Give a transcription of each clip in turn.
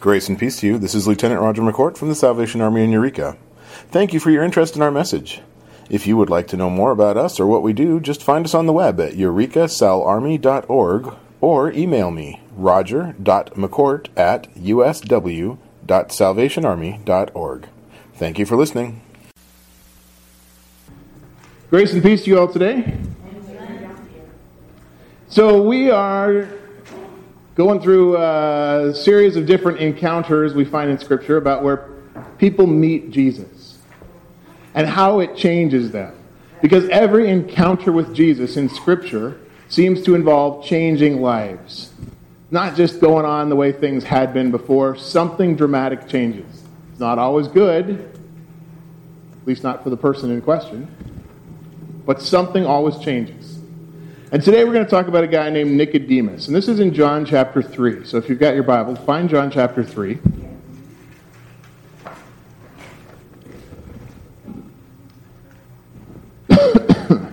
Grace and peace to you. This is Lieutenant Roger McCourt from the Salvation Army in Eureka. Thank you for your interest in our message. If you would like to know more about us or what we do, just find us on the web at eurekasalarmy.org or email me, roger.mccourt@usw.salvationarmy.org. Thank you for listening. Grace and peace to you all today. So we are going through a series of different encounters we find in Scripture about where people meet Jesus and how it changes them. Because every encounter with Jesus in Scripture seems to involve changing lives. Not just going on the way things had been before. Something dramatic changes. It's not always good, at least not for the person in question, but something always changes. And today we're going to talk about a guy named Nicodemus. And this is in John chapter 3. So if you've got your Bible, find John chapter 3.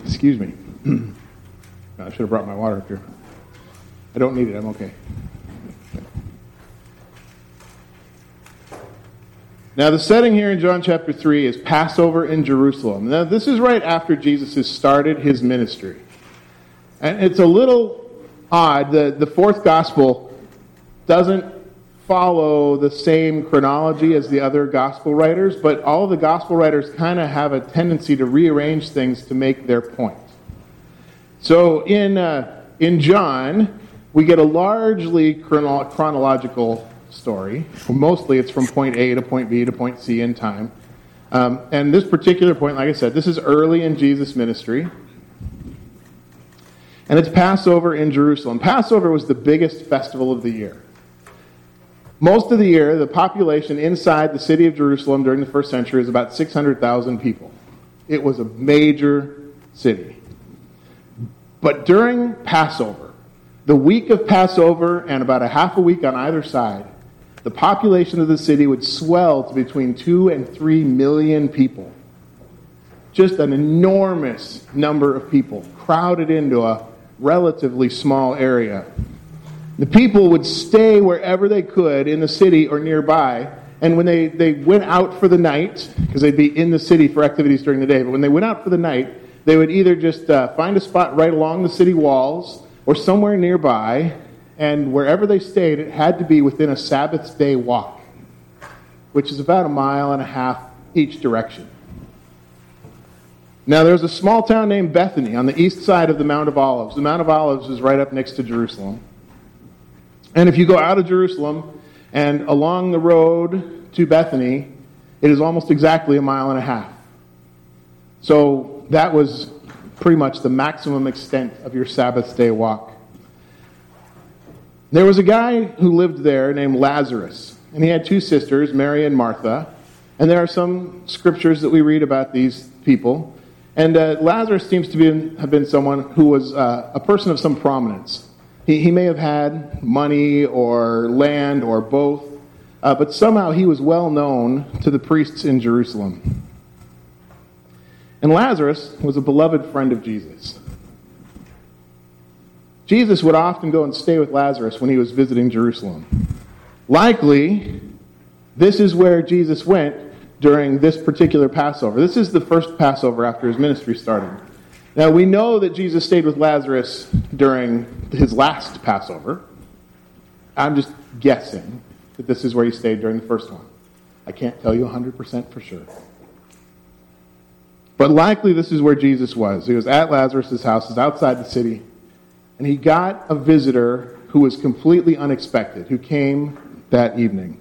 Excuse me. I should have brought my water up here. I don't need it. I'm okay. Now, the setting here in John chapter 3 is Passover in Jerusalem. Now, this is right after Jesus has started his ministry. And it's a little odd that the fourth gospel doesn't follow the same chronology as the other gospel writers, but all the gospel writers kind of have a tendency to rearrange things to make their point. So in John, we get a largely chronological story. Mostly it's from point A to point B to point C in time. And this particular point, like I said, this is early in Jesus' ministry. And it's Passover in Jerusalem. Passover was the biggest festival of the year. Most of the year, the population inside the city of Jerusalem during the first century is about 600,000 people. It was a major city. But during Passover, the week of Passover and about a half a week on either side, the population of the city would swell to between 2 and 3 million people. Just an enormous number of people crowded into a relatively small area. The people would stay wherever they could in the city or nearby, and when they went out for the night, because they'd be in the city for activities during the day, but when they went out for the night, they would either just find a spot right along the city walls or somewhere nearby, and wherever they stayed, it had to be within a Sabbath day walk, which is about a mile and a half each direction. Now, there's a small town named Bethany on the east side of the Mount of Olives. The Mount of Olives is right up next to Jerusalem. And if you go out of Jerusalem and along the road to Bethany, it is almost exactly a mile and a half. So that was pretty much the maximum extent of your Sabbath day walk. There was a guy who lived there named Lazarus, and he had two sisters, Mary and Martha. And there are some scriptures that we read about these people. And Lazarus seems to have been someone who was a person of some prominence. He may have had money or land or both, but somehow he was well known to the priests in Jerusalem. And Lazarus was a beloved friend of Jesus. Jesus would often go and stay with Lazarus when he was visiting Jerusalem. Likely, this is where Jesus went during this particular Passover. This is the first Passover after his ministry started. Now, we know that Jesus stayed with Lazarus during his last Passover. I'm just guessing that this is where he stayed during the first one. I can't tell you 100% for sure. But likely this is where Jesus was. He was at Lazarus' house. It's outside the city. And he got a visitor who was completely unexpected, who came that evening.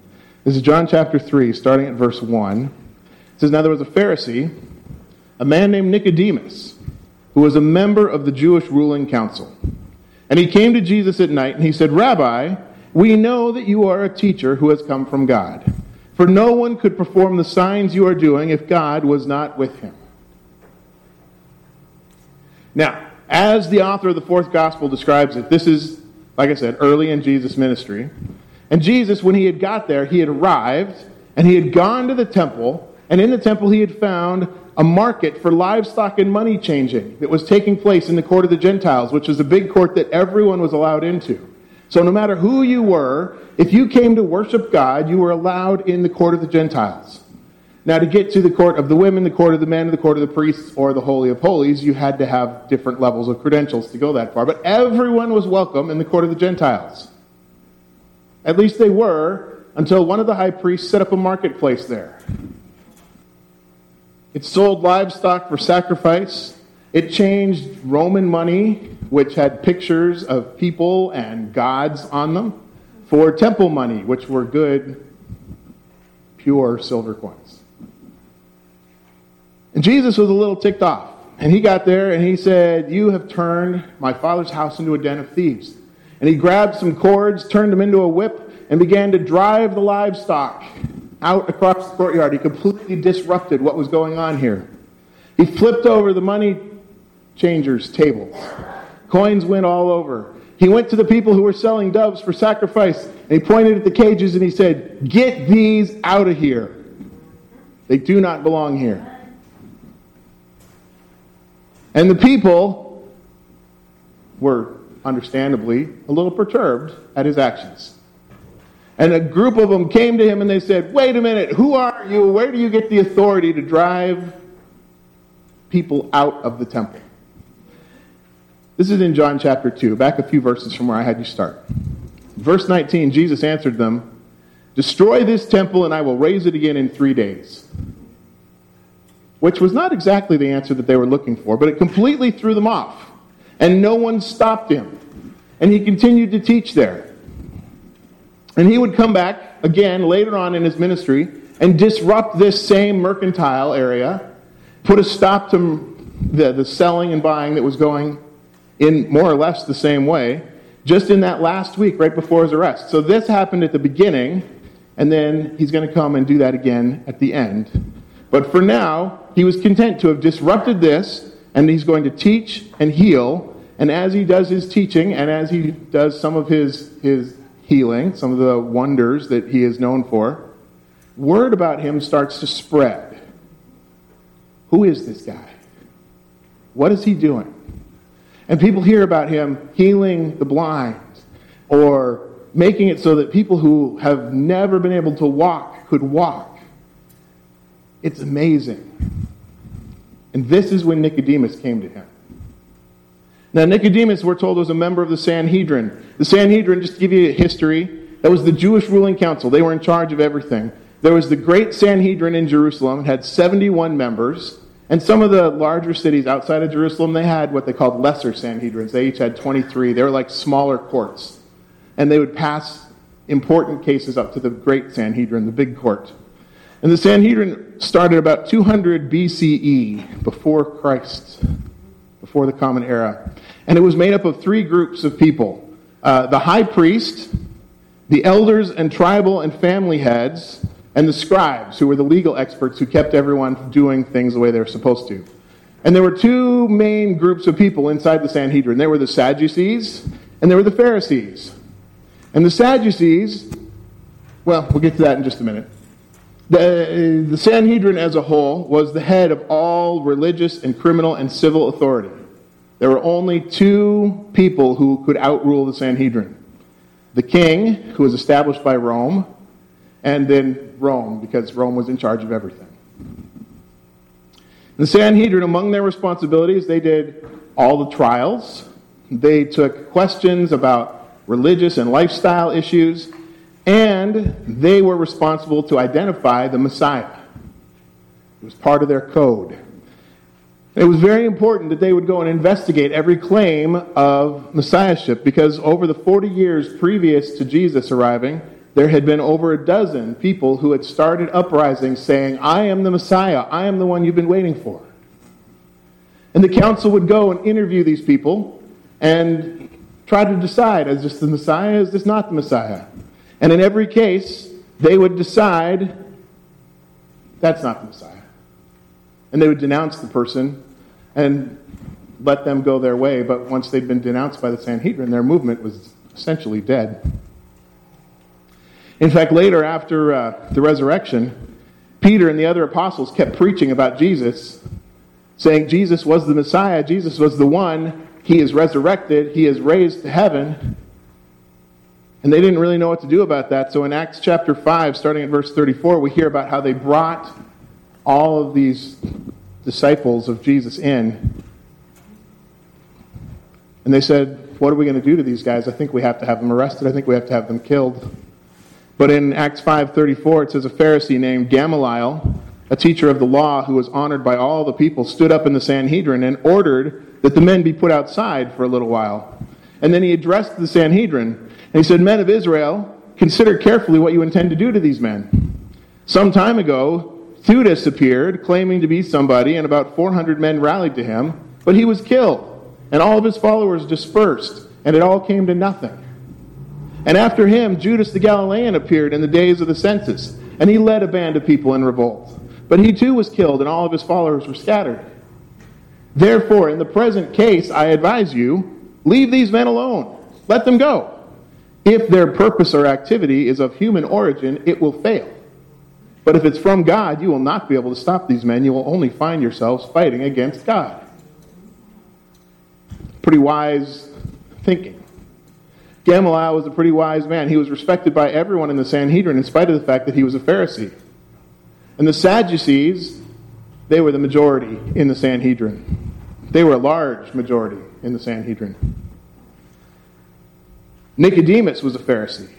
This is John chapter 3, starting at verse 1. It says, Now there was a Pharisee, a man named Nicodemus, who was a member of the Jewish ruling council. And he came to Jesus at night, and he said, Rabbi, we know that you are a teacher who has come from God. For no one could perform the signs you are doing if God was not with him. Now, as the author of the fourth gospel describes it, this is, like I said, early in Jesus' ministry. And Jesus, when he had got there, he had arrived, and he had gone to the temple, and in the temple he had found a market for livestock and money changing that was taking place in the court of the Gentiles, which was a big court that everyone was allowed into. So no matter who you were, if you came to worship God, you were allowed in the court of the Gentiles. Now to get to the court of the women, the court of the men, the court of the priests, or the Holy of Holies, you had to have different levels of credentials to go that far. But everyone was welcome in the court of the Gentiles. At least they were, until one of the high priests set up a marketplace there. It sold livestock for sacrifice. It changed Roman money, which had pictures of people and gods on them, for temple money, which were good, pure silver coins. And Jesus was a little ticked off. And he got there and he said, "You have turned my Father's house into a den of thieves." And he grabbed some cords, turned them into a whip, and began to drive the livestock out across the courtyard. He completely disrupted what was going on here. He flipped over the money changers' tables. Coins went all over. He went to the people who were selling doves for sacrifice, and he pointed at the cages and he said, "Get these out of here. They do not belong here." And the people were understandably a little perturbed at his actions. And a group of them came to him and they said, "Wait a minute, who are you? Where do you get the authority to drive people out of the temple?" This is in John chapter 2, back a few verses from where I had you start. Verse 19, Jesus answered them, "Destroy this temple and I will raise it again in 3 days." Which was not exactly the answer that they were looking for, but it completely threw them off. And no one stopped him. And he continued to teach there. And he would come back again later on in his ministry and disrupt this same mercantile area, put a stop to the selling and buying that was going in more or less the same way, just in that last week right before his arrest. So this happened at the beginning, and then he's going to come and do that again at the end. But for now, he was content to have disrupted this, and he's going to teach and heal. And as he does his teaching, and as he does some of his healing, some of the wonders that he is known for, word about him starts to spread. Who is this guy? What is he doing? And people hear about him healing the blind, or making it so that people who have never been able to walk could walk. It's amazing. And this is when Nicodemus came to him. Now Nicodemus, we're told, was a member of the Sanhedrin. The Sanhedrin, just to give you a history, that was the Jewish ruling council. They were in charge of everything. There was the great Sanhedrin in Jerusalem. It had 71 members. And some of the larger cities outside of Jerusalem, they had what they called lesser Sanhedrins. They each had 23. They were like smaller courts. And they would pass important cases up to the great Sanhedrin, the big court. And the Sanhedrin started about 200 BCE, before Christ, before the Common Era. And it was made up of three groups of people. The high priest, the elders and tribal and family heads, and the scribes, who were the legal experts who kept everyone doing things the way they were supposed to. And there were two main groups of people inside the Sanhedrin. There were the Sadducees, and there were the Pharisees. And the Sadducees, well, we'll get to that in just a minute. The Sanhedrin as a whole was the head of all religious and criminal and civil authority. There were only two people who could outrule the Sanhedrin. The king, who was established by Rome, and then Rome, because Rome was in charge of everything. The Sanhedrin, among their responsibilities, they did all the trials. They took questions about religious and lifestyle issues. And they were responsible to identify the Messiah. It was part of their code. It was very important that they would go and investigate every claim of messiahship, because over the 40 years previous to Jesus arriving, there had been over a dozen people who had started uprisings saying, "I am the Messiah, I am the one you've been waiting for." And the council would go and interview these people and try to decide, is this the Messiah, is this not the Messiah? And in every case, they would decide, that's not the Messiah. And they would denounce the person and let them go their way. But once they'd been denounced by the Sanhedrin, their movement was essentially dead. In fact, later after the resurrection, Peter and the other apostles kept preaching about Jesus, saying Jesus was the Messiah, Jesus was the one, he is resurrected, he is raised to heaven. And they didn't really know what to do about that. So in Acts chapter 5, starting at verse 34, we hear about how they brought all of these disciples of Jesus in. And they said, what are we going to do to these guys? I think we have to have them arrested. I think we have to have them killed. But in Acts 5:34, it says, a Pharisee named Gamaliel, a teacher of the law who was honored by all the people, stood up in the Sanhedrin and ordered that the men be put outside for a little while. And then he addressed the Sanhedrin. And he said, men of Israel, consider carefully what you intend to do to these men. Some time ago, Theudas appeared, claiming to be somebody, and about 400 men rallied to him. But he was killed, and all of his followers dispersed, and it all came to nothing. And after him, Judas the Galilean appeared in the days of the census, and he led a band of people in revolt. But he too was killed, and all of his followers were scattered. Therefore, in the present case, I advise you, leave these men alone. Let them go. If their purpose or activity is of human origin, it will fail. But if it's from God, you will not be able to stop these men. You will only find yourselves fighting against God. Pretty wise thinking. Gamaliel was a pretty wise man. He was respected by everyone in the Sanhedrin in spite of the fact that he was a Pharisee. And the Sadducees, they were the majority in the Sanhedrin. They were a large majority in the Sanhedrin. Nicodemus was a Pharisee.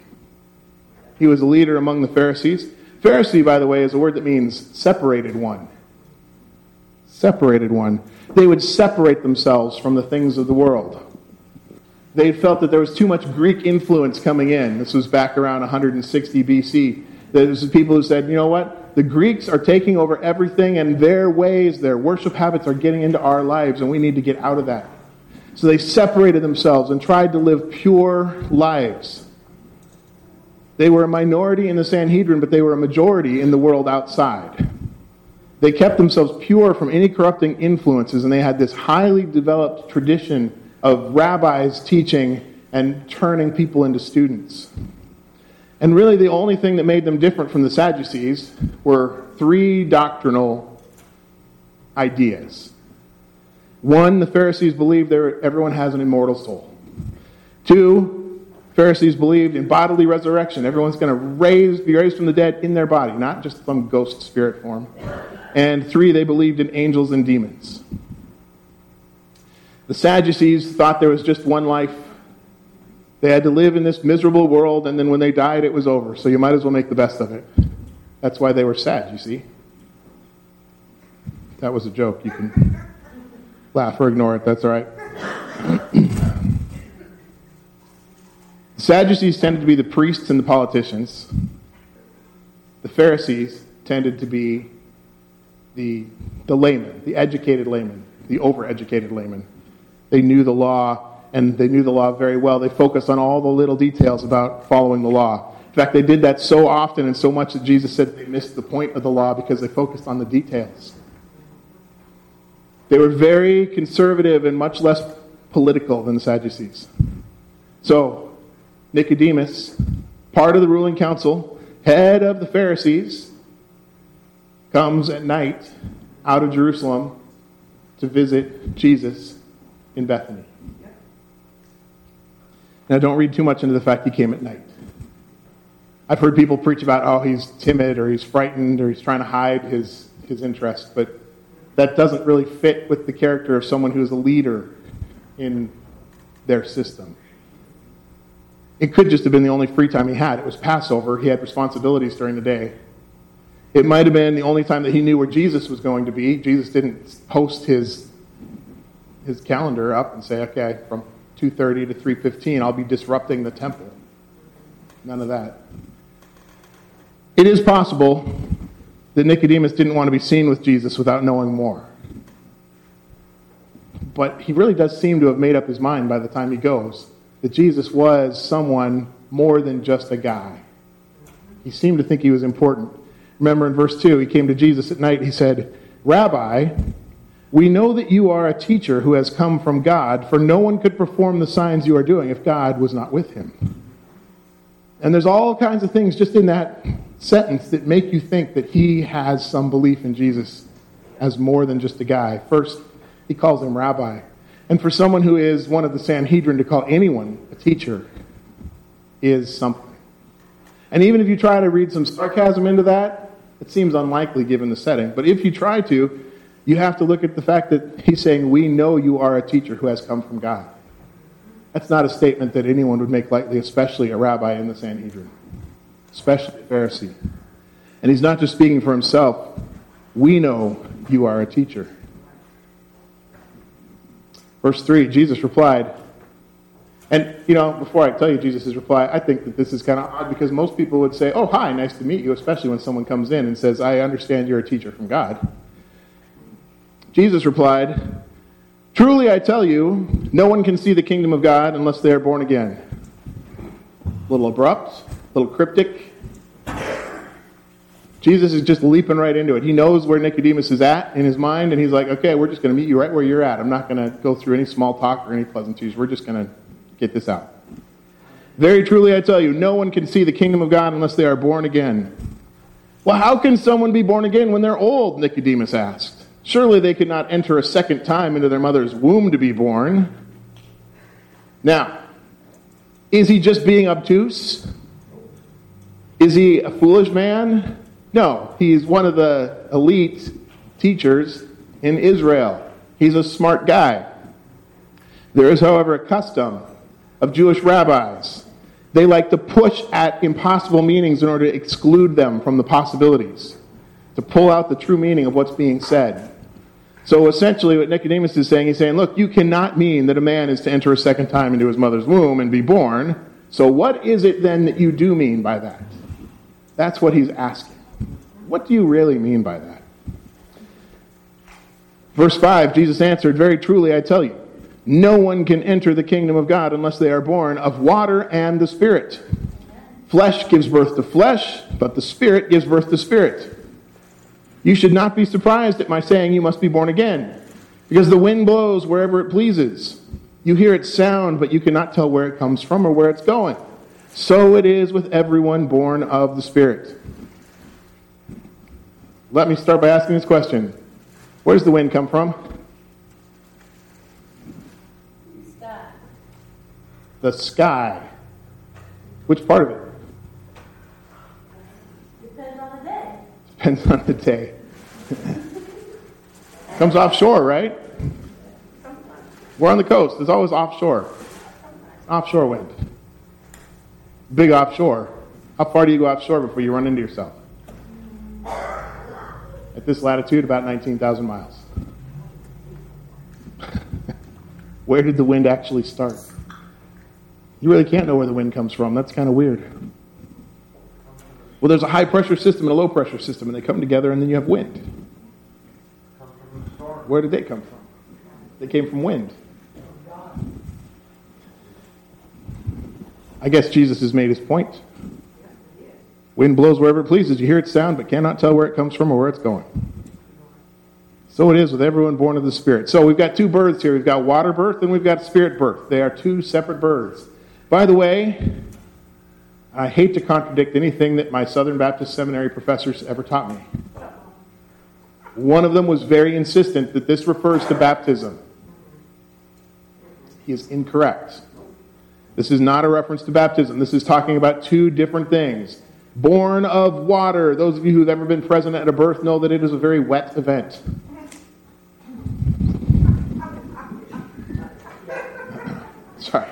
He was a leader among the Pharisees. Pharisee, by the way, is a word that means separated one. Separated one. They would separate themselves from the things of the world. They felt that there was too much Greek influence coming in. This was back around 160 BC. There was people who said, you know what? The Greeks are taking over everything, and their ways, their worship habits are getting into our lives, and we need to get out of that. So they separated themselves and tried to live pure lives. They were a minority in the Sanhedrin, but they were a majority in the world outside. They kept themselves pure from any corrupting influences, and they had this highly developed tradition of rabbis teaching and turning people into students. And really the only thing that made them different from the Sadducees were three doctrinal ideas. One, the Pharisees believed everyone has an immortal soul. Two, Pharisees believed in bodily resurrection. Everyone's going to be raised from the dead in their body, not just some ghost spirit form. And three, they believed in angels and demons. The Sadducees thought there was just one life. They had to live in this miserable world, and then when they died, it was over. So you might as well make the best of it. That's why they were sad, you see. That was a joke. You can laugh or ignore it. That's all right. The Sadducees tended to be the priests and the politicians. The Pharisees tended to be the laymen, the educated laymen, the overeducated laymen. They knew the law, and they knew the law very well. They focused on all the little details about following the law. In fact, they did that so often and so much that Jesus said they missed the point of the law because they focused on the details. They were very conservative and much less political than the Sadducees. So, Nicodemus, part of the ruling council, head of the Pharisees, comes at night out of Jerusalem to visit Jesus in Bethany. Now, don't read too much into the fact he came at night. I've heard people preach about, he's timid, or he's frightened, or he's trying to hide his interest, but that doesn't really fit with the character of someone who is a leader in their system. It could just have been the only free time he had. It was Passover. He had responsibilities during the day. It might have been the only time that he knew where Jesus was going to be. Jesus didn't post his calendar up and say, okay, from 2:30 to 3:15, I'll be disrupting the temple. None of that. It is possible that Nicodemus didn't want to be seen with Jesus without knowing more. But he really does seem to have made up his mind by the time he goes that Jesus was someone more than just a guy. He seemed to think he was important. Remember in verse 2, he came to Jesus at night. He said, Rabbi, we know that you are a teacher who has come from God, for no one could perform the signs you are doing if God was not with him. And there's all kinds of things just in that sentence that make you think that he has some belief in Jesus as more than just a guy. First, he calls him Rabbi. And for someone who is one of the Sanhedrin to call anyone a teacher is something. And even if you try to read some sarcasm into that, it seems unlikely given the setting. But if you try to, you have to look at the fact that he's saying, we know you are a teacher who has come from God. That's not a statement that anyone would make lightly, especially a rabbi in the Sanhedrin, especially a Pharisee. And he's not just speaking for himself. We know you are a teacher. Verse 3, Jesus replied, and, before I tell you Jesus' reply, I think that this is kind of odd because most people would say, oh, hi, nice to meet you, especially when someone comes in and says, I understand you're a teacher from God. Jesus replied, truly I tell you, no one can see the kingdom of God unless they are born again. A little abrupt, a little cryptic. Jesus is just leaping right into it. He knows where Nicodemus is at in his mind, and he's like, okay, we're just going to meet you right where you're at. I'm not going to go through any small talk or any pleasantries. We're just going to get this out. Very truly I tell you, no one can see the kingdom of God unless they are born again. Well, how can someone be born again when they're old? Nicodemus asked. Surely they could not enter a second time into their mother's womb to be born. Now, is he just being obtuse? Is he a foolish man? No, he's one of the elite teachers in Israel. He's a smart guy. There is, however, a custom of Jewish rabbis. They like to push at impossible meanings in order to exclude them from the possibilities, to pull out the true meaning of what's being said. So essentially what Nicodemus is saying, he's saying, look, you cannot mean that a man is to enter a second time into his mother's womb and be born. So what is it then that you do mean by that? That's what he's asking. What do you really mean by that? Verse 5, Jesus answered, very truly I tell you, no one can enter the kingdom of God unless they are born of water and the Spirit. Flesh gives birth to flesh, but the Spirit gives birth to spirit. You should not be surprised at my saying you must be born again, because the wind blows wherever it pleases. You hear its sound, but you cannot tell where it comes from or where it's going. So it is with everyone born of the Spirit. Let me start by asking this question. Where does the wind come from? The sky. Which part of it? Depends on the day. Depends on the day. Comes offshore, right? We're on the coast. It's always offshore. Offshore wind. Big offshore. How far do you go offshore before you run into yourself? At this latitude, about 19,000 miles. Where did the wind actually start? You really can't know where the wind comes from. That's kind of weird. Well, there's a high-pressure system and a low-pressure system, and they come together, and then you have wind. Where did they come from? They came from wind. I guess Jesus has made his point. Wind blows wherever it pleases. You hear its sound, but cannot tell where it comes from or where it's going. So it is with everyone born of the Spirit. So we've got two births here. We've got water birth, and we've got spirit birth. They are two separate births. By the way, I hate to contradict anything that my Southern Baptist Seminary professors ever taught me. One of them was very insistent that this refers to baptism. He is incorrect. This is not a reference to baptism. This is talking about two different things. Born of water. Those of you who've ever been present at a birth know that it is a very wet event. Sorry.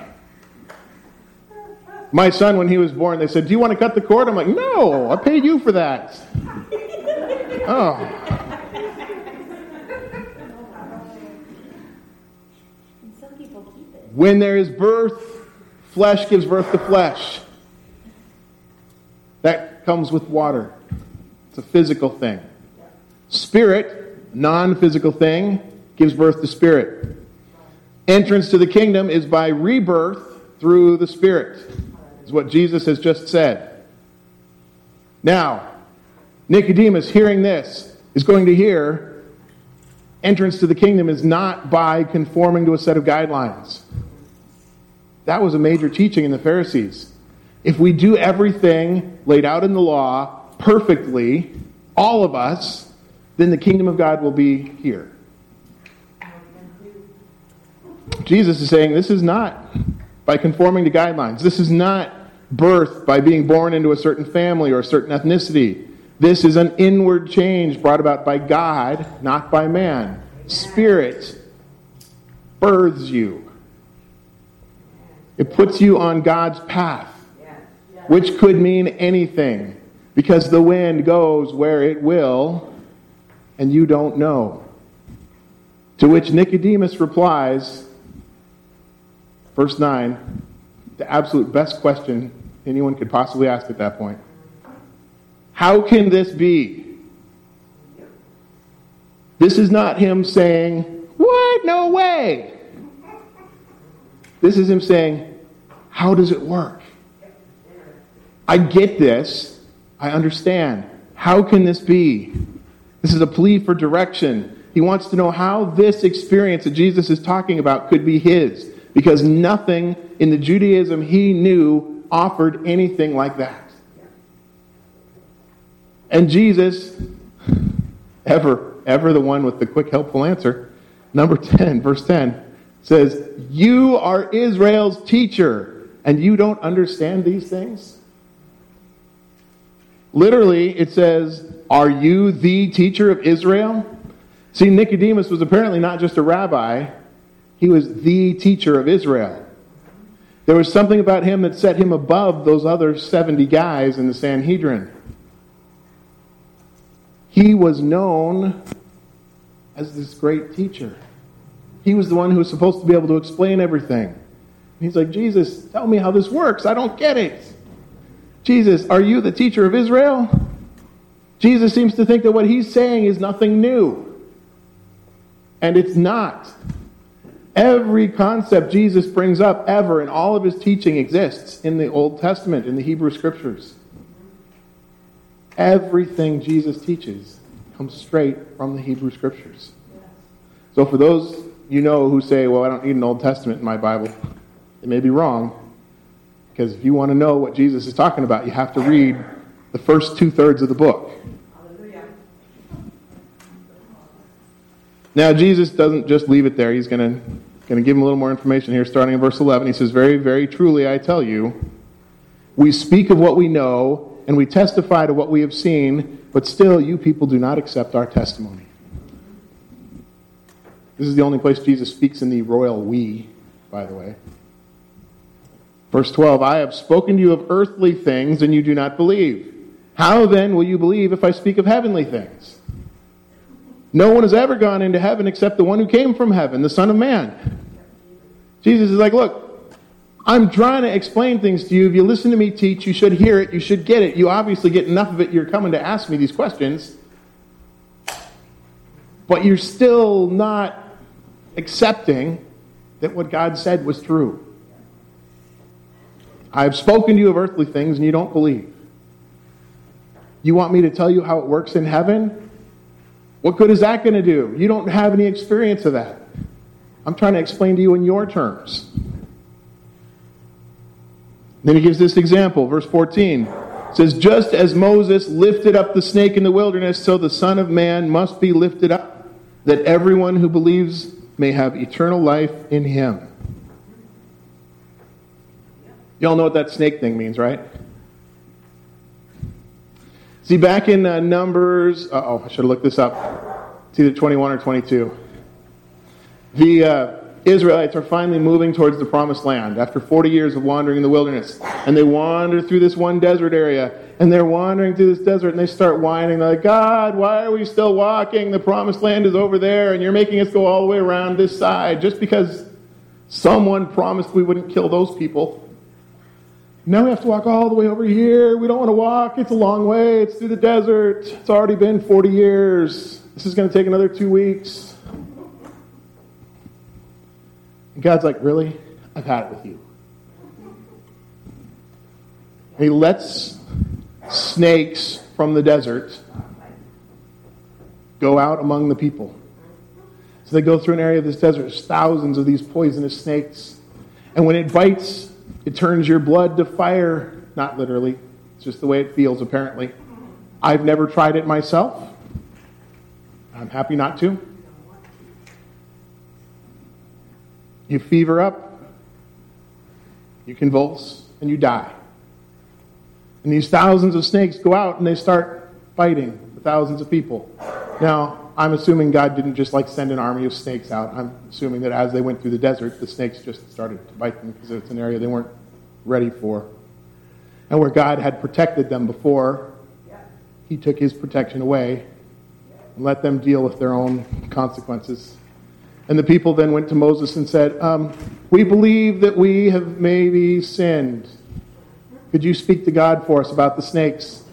My son, when he was born, they said, do you want to cut the cord? I'm like, no, I paid you for that. Oh. Some people keep it. When there is birth, flesh gives birth to flesh. That comes with water. It's a physical thing. Spirit, non-physical thing, gives birth to spirit. Entrance to the kingdom is by rebirth through the Spirit, is what Jesus has just said. Now, Nicodemus, hearing this, is going to hear entrance to the kingdom is not by conforming to a set of guidelines. That was a major teaching in the Pharisees. If we do everything laid out in the law perfectly, all of us, then the kingdom of God will be here. Jesus is saying this is not by conforming to guidelines. This is not birth, by being born into a certain family or a certain ethnicity. This is an inward change brought about by God, not by man. Spirit births you. It puts you on God's path, which could mean anything, because the wind goes where it will, and you don't know. To which Nicodemus replies, verse 9, the absolute best question anyone could possibly ask at that point. How can this be? This is not him saying, what? No way. This is him saying, how does it work? I get this. I understand. How can this be? This is a plea for direction. He wants to know how this experience that Jesus is talking about could be his, because nothing in the Judaism he knew offered anything like that. And Jesus, ever the one with the quick, helpful answer, number 10, verse 10, says, you are Israel's teacher, and you don't understand these things? Literally, it says, are you the teacher of Israel? See, Nicodemus was apparently not just a rabbi. He was the teacher of Israel. There was something about him that set him above those other 70 guys in the Sanhedrin. He was known as this great teacher. He was the one who was supposed to be able to explain everything. And he's like, Jesus, tell me how this works. I don't get it. Jesus, are you the teacher of Israel? Jesus seems to think that what he's saying is nothing new. And it's not. Every concept Jesus brings up ever in all of his teaching exists in the Old Testament, in the Hebrew Scriptures. Everything Jesus teaches comes straight from the Hebrew Scriptures. So for those you know who say, well, I don't need an Old Testament in my Bible, it may be wrong, because if you want to know what Jesus is talking about, you have to read the first two-thirds of the book. Now, Jesus doesn't just leave it there. He's going to give him a little more information here, starting in verse 11. He says, very, very truly, I tell you, we speak of what we know, and we testify to what we have seen, but still you people do not accept our testimony. This is the only place Jesus speaks in the royal we, by the way. Verse 12, I have spoken to you of earthly things, and you do not believe. How then will you believe if I speak of heavenly things? No one has ever gone into heaven except the one who came from heaven, the Son of Man. Jesus is like, look, I'm trying to explain things to you. If you listen to me teach, you should hear it. You should get it. You obviously get enough of it. You're coming to ask me these questions. But you're still not accepting that what God said was true. I have spoken to you of earthly things, and you don't believe. You want me to tell you how it works in heaven? What good is that going to do? You don't have any experience of that. I'm trying to explain to you in your terms. Then he gives this example, verse 14. It says, just as Moses lifted up the snake in the wilderness, so the Son of Man must be lifted up, that everyone who believes may have eternal life in him. You all know what that snake thing means, right? See, back in Numbers, I should have looked this up. It's either 21 or 22. The Israelites are finally moving towards the Promised Land after 40 years of wandering in the wilderness. And they wander through this one desert area. And they're wandering through this desert and they start whining. They're like, God, why are we still walking? The Promised Land is over there and you're making us go all the way around this side just because someone promised we wouldn't kill those people. Now we have to walk all the way over here. We don't want to walk. It's a long way. It's through the desert. It's already been 40 years. This is going to take another 2 weeks. And God's like, really? I've had it with you. And he lets snakes from the desert go out among the people. So they go through an area of this desert. There's thousands of these poisonous snakes. And when it bites, it turns your blood to fire. Not literally. It's just the way it feels, apparently. I've never tried it myself. I'm happy not to. You fever up. You convulse. And you die. And these thousands of snakes go out and they start biting the thousands of people. Now, I'm assuming God didn't just send an army of snakes out. I'm assuming that as they went through the desert, the snakes just started to bite them because it's an area they weren't ready for. And where God had protected them before, he took his protection away and let them deal with their own consequences. And the people then went to Moses and said, we believe that we have maybe sinned. Could you speak to God for us about the snakes?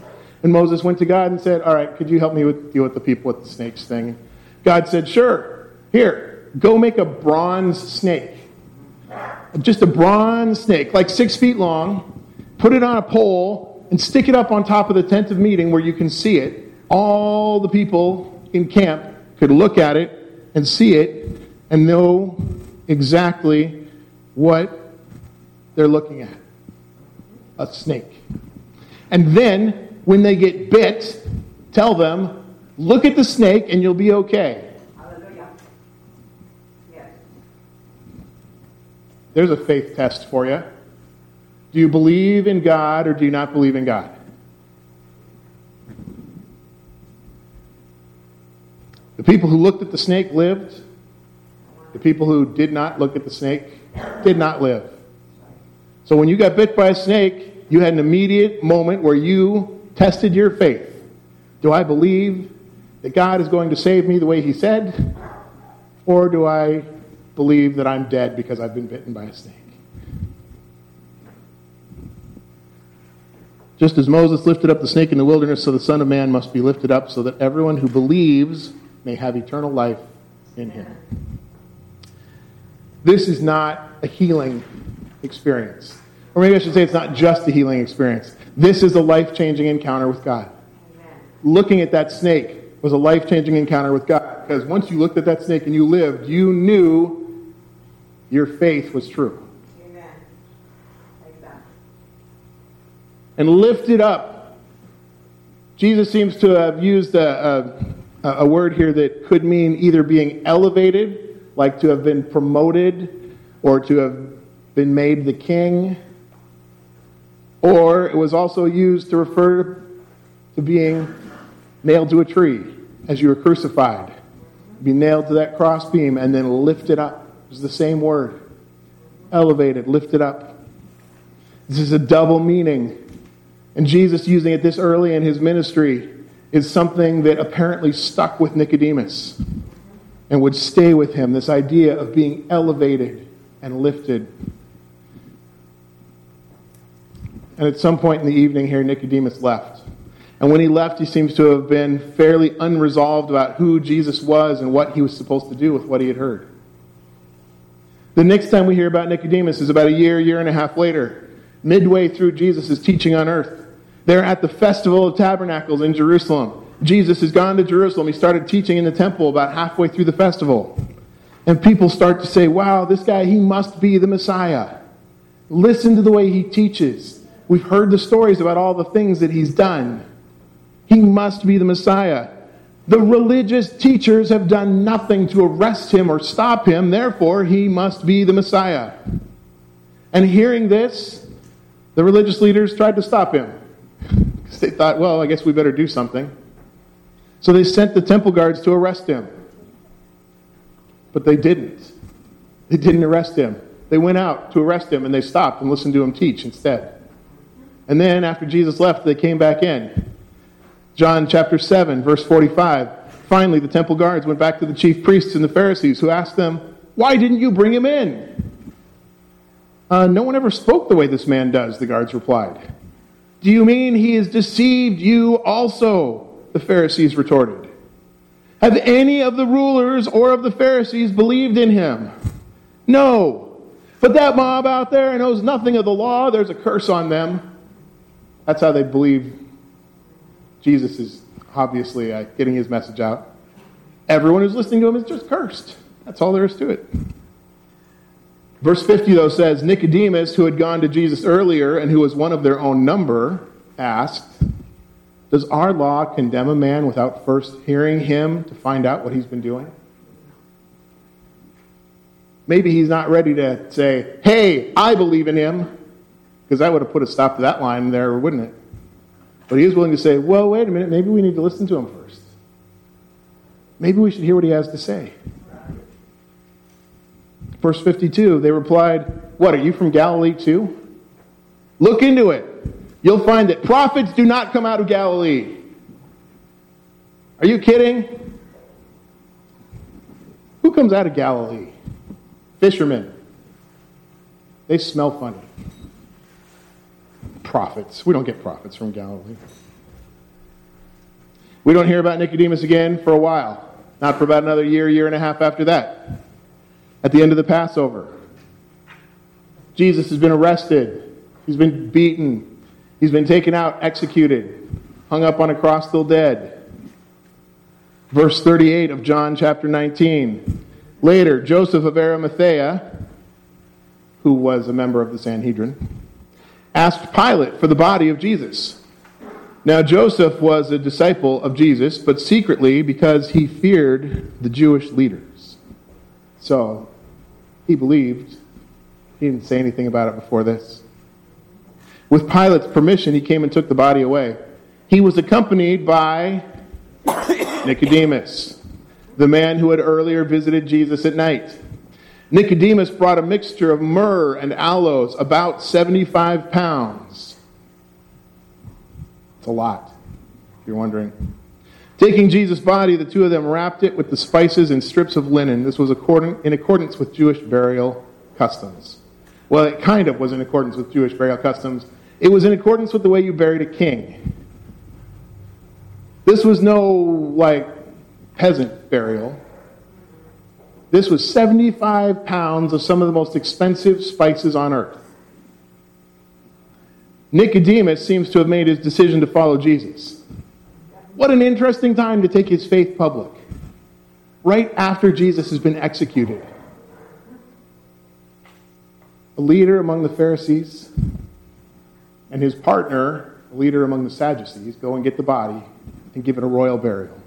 And Moses went to God and said, all right, could you help me deal with the people with the snakes thing? God said, sure, here, go make a bronze snake. Just a bronze snake, 6 feet long. Put it on a pole and stick it up on top of the tent of meeting where you can see it. All the people in camp could look at it and see it and know exactly what they're looking at. A snake. And then, when they get bit, tell them, look at the snake and you'll be okay. Hallelujah. Yes. There's a faith test for you. Do you believe in God or do you not believe in God? The people who looked at the snake lived. The people who did not look at the snake did not live. So when you got bit by a snake, you had an immediate moment where you tested your faith. Do I believe that God is going to save me the way he said? Or do I believe that I'm dead because I've been bitten by a snake? Just as Moses lifted up the snake in the wilderness, so the Son of Man must be lifted up, so that everyone who believes may have eternal life in him. This is not a healing experience. Or maybe I should say it's not just a healing experience. This is a life-changing encounter with God. Amen. Looking at that snake was a life-changing encounter with God. Because once you looked at that snake and you lived, you knew your faith was true. Amen. Exactly. And lifted up. Jesus seems to have used a word here that could mean either being elevated, like to have been promoted, or to have been made the king. Or it was also used to refer to being nailed to a tree as you were crucified. Be nailed to that crossbeam and then lifted up. It's the same word. Elevated, lifted up. This is a double meaning. And Jesus using it this early in his ministry is something that apparently stuck with Nicodemus and would stay with him. This idea of being elevated and lifted. And at some point in the evening here, Nicodemus left. And when he left, he seems to have been fairly unresolved about who Jesus was and what he was supposed to do with what he had heard. The next time we hear about Nicodemus is about a year and a half later, midway through Jesus' teaching on earth. They're at the Festival of Tabernacles in Jerusalem. Jesus has gone to Jerusalem. He started teaching in the temple about halfway through the festival. And people start to say, wow, this guy, he must be the Messiah. Listen to the way he teaches. We've heard the stories about all the things that he's done. He must be the Messiah. The religious teachers have done nothing to arrest him or stop him. Therefore, he must be the Messiah. And hearing this, the religious leaders tried to stop him. Because they thought, well, I guess we better do something. So they sent the temple guards to arrest him. But they didn't. They didn't arrest him. They went out to arrest him, and they stopped and listened to him teach instead. And then, after Jesus left, they came back in. John chapter 7, verse 45. Finally, the temple guards went back to the chief priests and the Pharisees, who asked them, why didn't you bring him in? No one ever spoke the way this man does, the guards replied. Do you mean he has deceived you also? The Pharisees retorted. Have any of the rulers or of the Pharisees believed in him? No. But that mob out there knows nothing of the law. There's a curse on them. That's how they believe Jesus is obviously getting his message out. Everyone who's listening to him is just cursed. That's all there is to it. Verse 50, though, says, Nicodemus, who had gone to Jesus earlier and who was one of their own number, asked, does our law condemn a man without first hearing him to find out what he's been doing? Maybe he's not ready to say, hey, I believe in him. Because that would have put a stop to that line there, wouldn't it? But he is willing to say, well, wait a minute, maybe we need to listen to him first. Maybe we should hear what he has to say. Verse 52, they replied, what, are you from Galilee too? Look into it. You'll find that prophets do not come out of Galilee. Are you kidding? Who comes out of Galilee? Fishermen. They smell funny. Prophets. We don't get prophets from Galilee. We don't hear about Nicodemus again for a while. Not for about another year, year and a half after that. At the end of the Passover, Jesus has been arrested. He's been beaten. He's been taken out, executed, hung up on a cross, still dead. Verse 38 of John chapter 19. Later, Joseph of Arimathea, who was a member of the Sanhedrin, asked Pilate for the body of Jesus. Now Joseph was a disciple of Jesus, but secretly because he feared the Jewish leaders. So, he believed. He didn't say anything about it before this. With Pilate's permission, he came and took the body away. He was accompanied by Nicodemus, the man who had earlier visited Jesus at night. Nicodemus brought a mixture of myrrh and aloes, about 75 pounds. It's a lot, if you're wondering. Taking Jesus' body, the two of them wrapped it with the spices and strips of linen. This was in accordance with Jewish burial customs. Well, it kind of was in accordance with Jewish burial customs. It was in accordance with the way you buried a king. This was no, peasant burial. This was 75 pounds of some of the most expensive spices on earth. Nicodemus seems to have made his decision to follow Jesus. What an interesting time to take his faith public. Right after Jesus has been executed. A leader among the Pharisees and his partner, a leader among the Sadducees, go and get the body and give it a royal burial.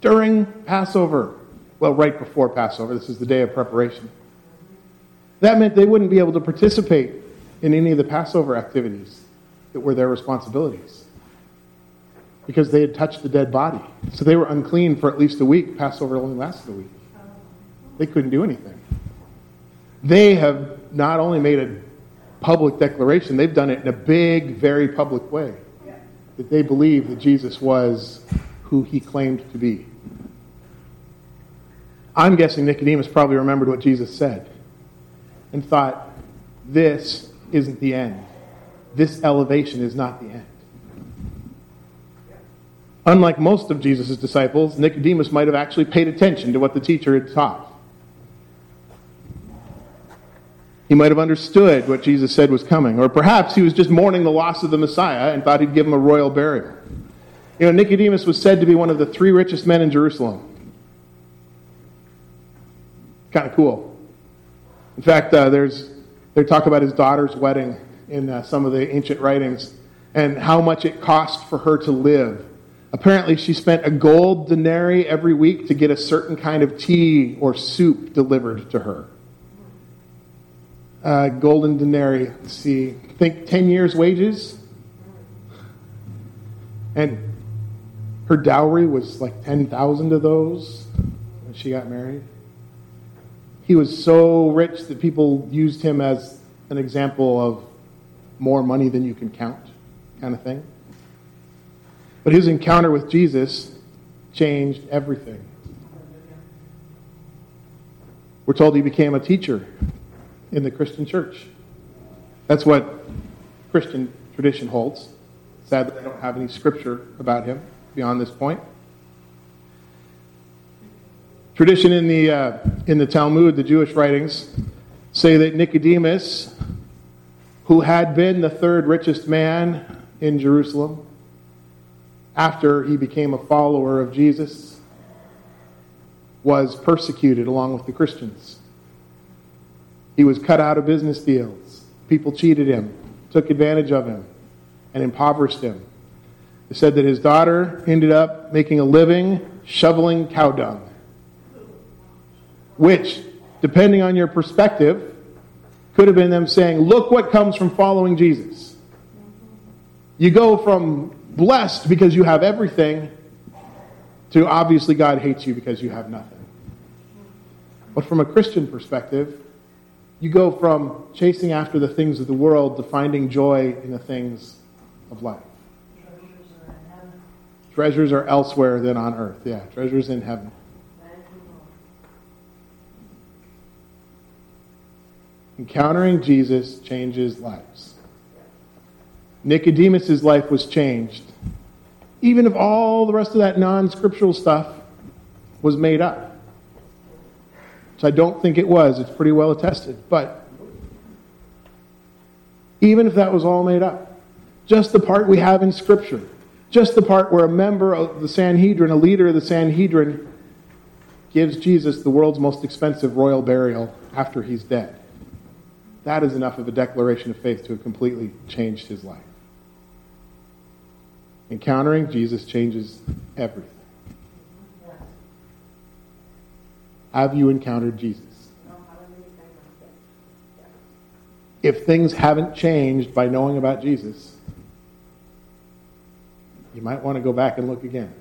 During Passover. Well, right before Passover. This is the day of preparation. That meant they wouldn't be able to participate in any of the Passover activities that were their responsibilities. Because they had touched the dead body. So they were unclean for at least a week. Passover only lasted a week. They couldn't do anything. They have not only made a public declaration, they've done it in a big, very public way. That they believe that Jesus was who he claimed to be. I'm guessing Nicodemus probably remembered what Jesus said and thought, this isn't the end. This elevation is not the end. Unlike most of Jesus' disciples, Nicodemus might have actually paid attention to what the teacher had taught. He might have understood what Jesus said was coming, or perhaps he was just mourning the loss of the Messiah and thought he'd give him a royal burial. Nicodemus was said to be one of the 3 richest men in Jerusalem. Kind of cool. In fact, they talk about his daughter's wedding in some of the ancient writings and how much it cost for her to live. Apparently, she spent a gold denarii every week to get a certain kind of tea or soup delivered to her. Golden denarii, let's see, think 10 years' wages. And her dowry was 10,000 of those when she got married. He was so rich that people used him as an example of more money than you can count, kind of thing. But his encounter with Jesus changed everything. We're told he became a teacher in the Christian church. That's what Christian tradition holds. Sadly, I don't have any scripture about him beyond this point. Tradition in the Talmud, the Jewish writings, say that Nicodemus, who had been the 3rd richest man in Jerusalem, after he became a follower of Jesus, was persecuted along with the Christians. He was cut out of business deals. People cheated him, took advantage of him, and impoverished him. They said that his daughter ended up making a living shoveling cow dung. Which, depending on your perspective, could have been them saying, look what comes from following Jesus. You go from blessed because you have everything to obviously God hates you because you have nothing. But from a Christian perspective, you go from chasing after the things of the world to finding joy in the things of life. Treasures are in heaven. Treasures are elsewhere than on earth. Yeah, treasures in heaven. Encountering Jesus changes lives. Nicodemus' life was changed, even if all the rest of that non-scriptural stuff was made up. Which I don't think it was. It's pretty well attested. But even if that was all made up, just the part we have in Scripture, just the part where a member of the Sanhedrin, a leader of the Sanhedrin, gives Jesus the world's most expensive royal burial after he's dead. That is enough of a declaration of faith to have completely changed his life. Encountering Jesus changes everything. Have you encountered Jesus? If things haven't changed by knowing about Jesus, you might want to go back and look again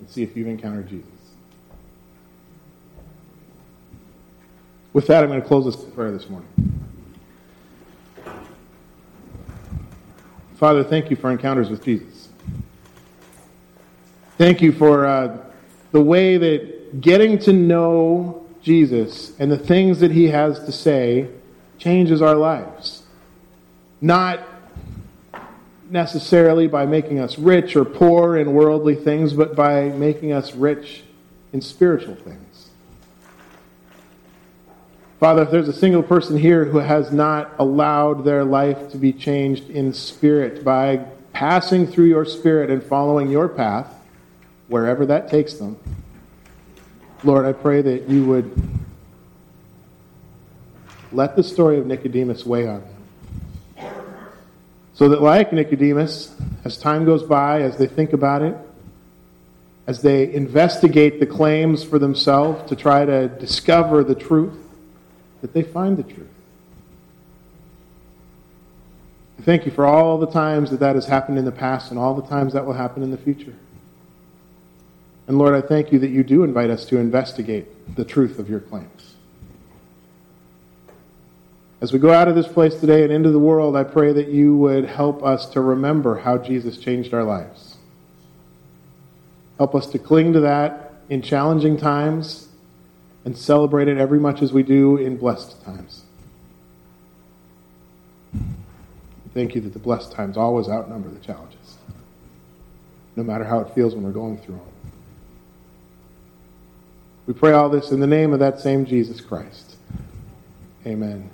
and see if you've encountered Jesus. With that, I'm going to close this prayer this morning. Father, thank you for encounters with Jesus. Thank you for the way that getting to know Jesus and the things that he has to say changes our lives. Not necessarily by making us rich or poor in worldly things, but by making us rich in spiritual things. Father, if there's a single person here who has not allowed their life to be changed in spirit by passing through your Spirit and following your path, wherever that takes them, Lord, I pray that you would let the story of Nicodemus weigh on them. So that like Nicodemus, as time goes by, as they think about it, as they investigate the claims for themselves to try to discover the truth, that they find the truth. I thank you for all the times that has happened in the past and all the times that will happen in the future. And Lord, I thank you that you do invite us to investigate the truth of your claims. As we go out of this place today and into the world, I pray that you would help us to remember how Jesus changed our lives. Help us to cling to that in challenging times, and celebrate it every much as we do in blessed times. Thank you that the blessed times always outnumber the challenges, no matter how it feels when we're going through them. We pray all this in the name of that same Jesus Christ. Amen.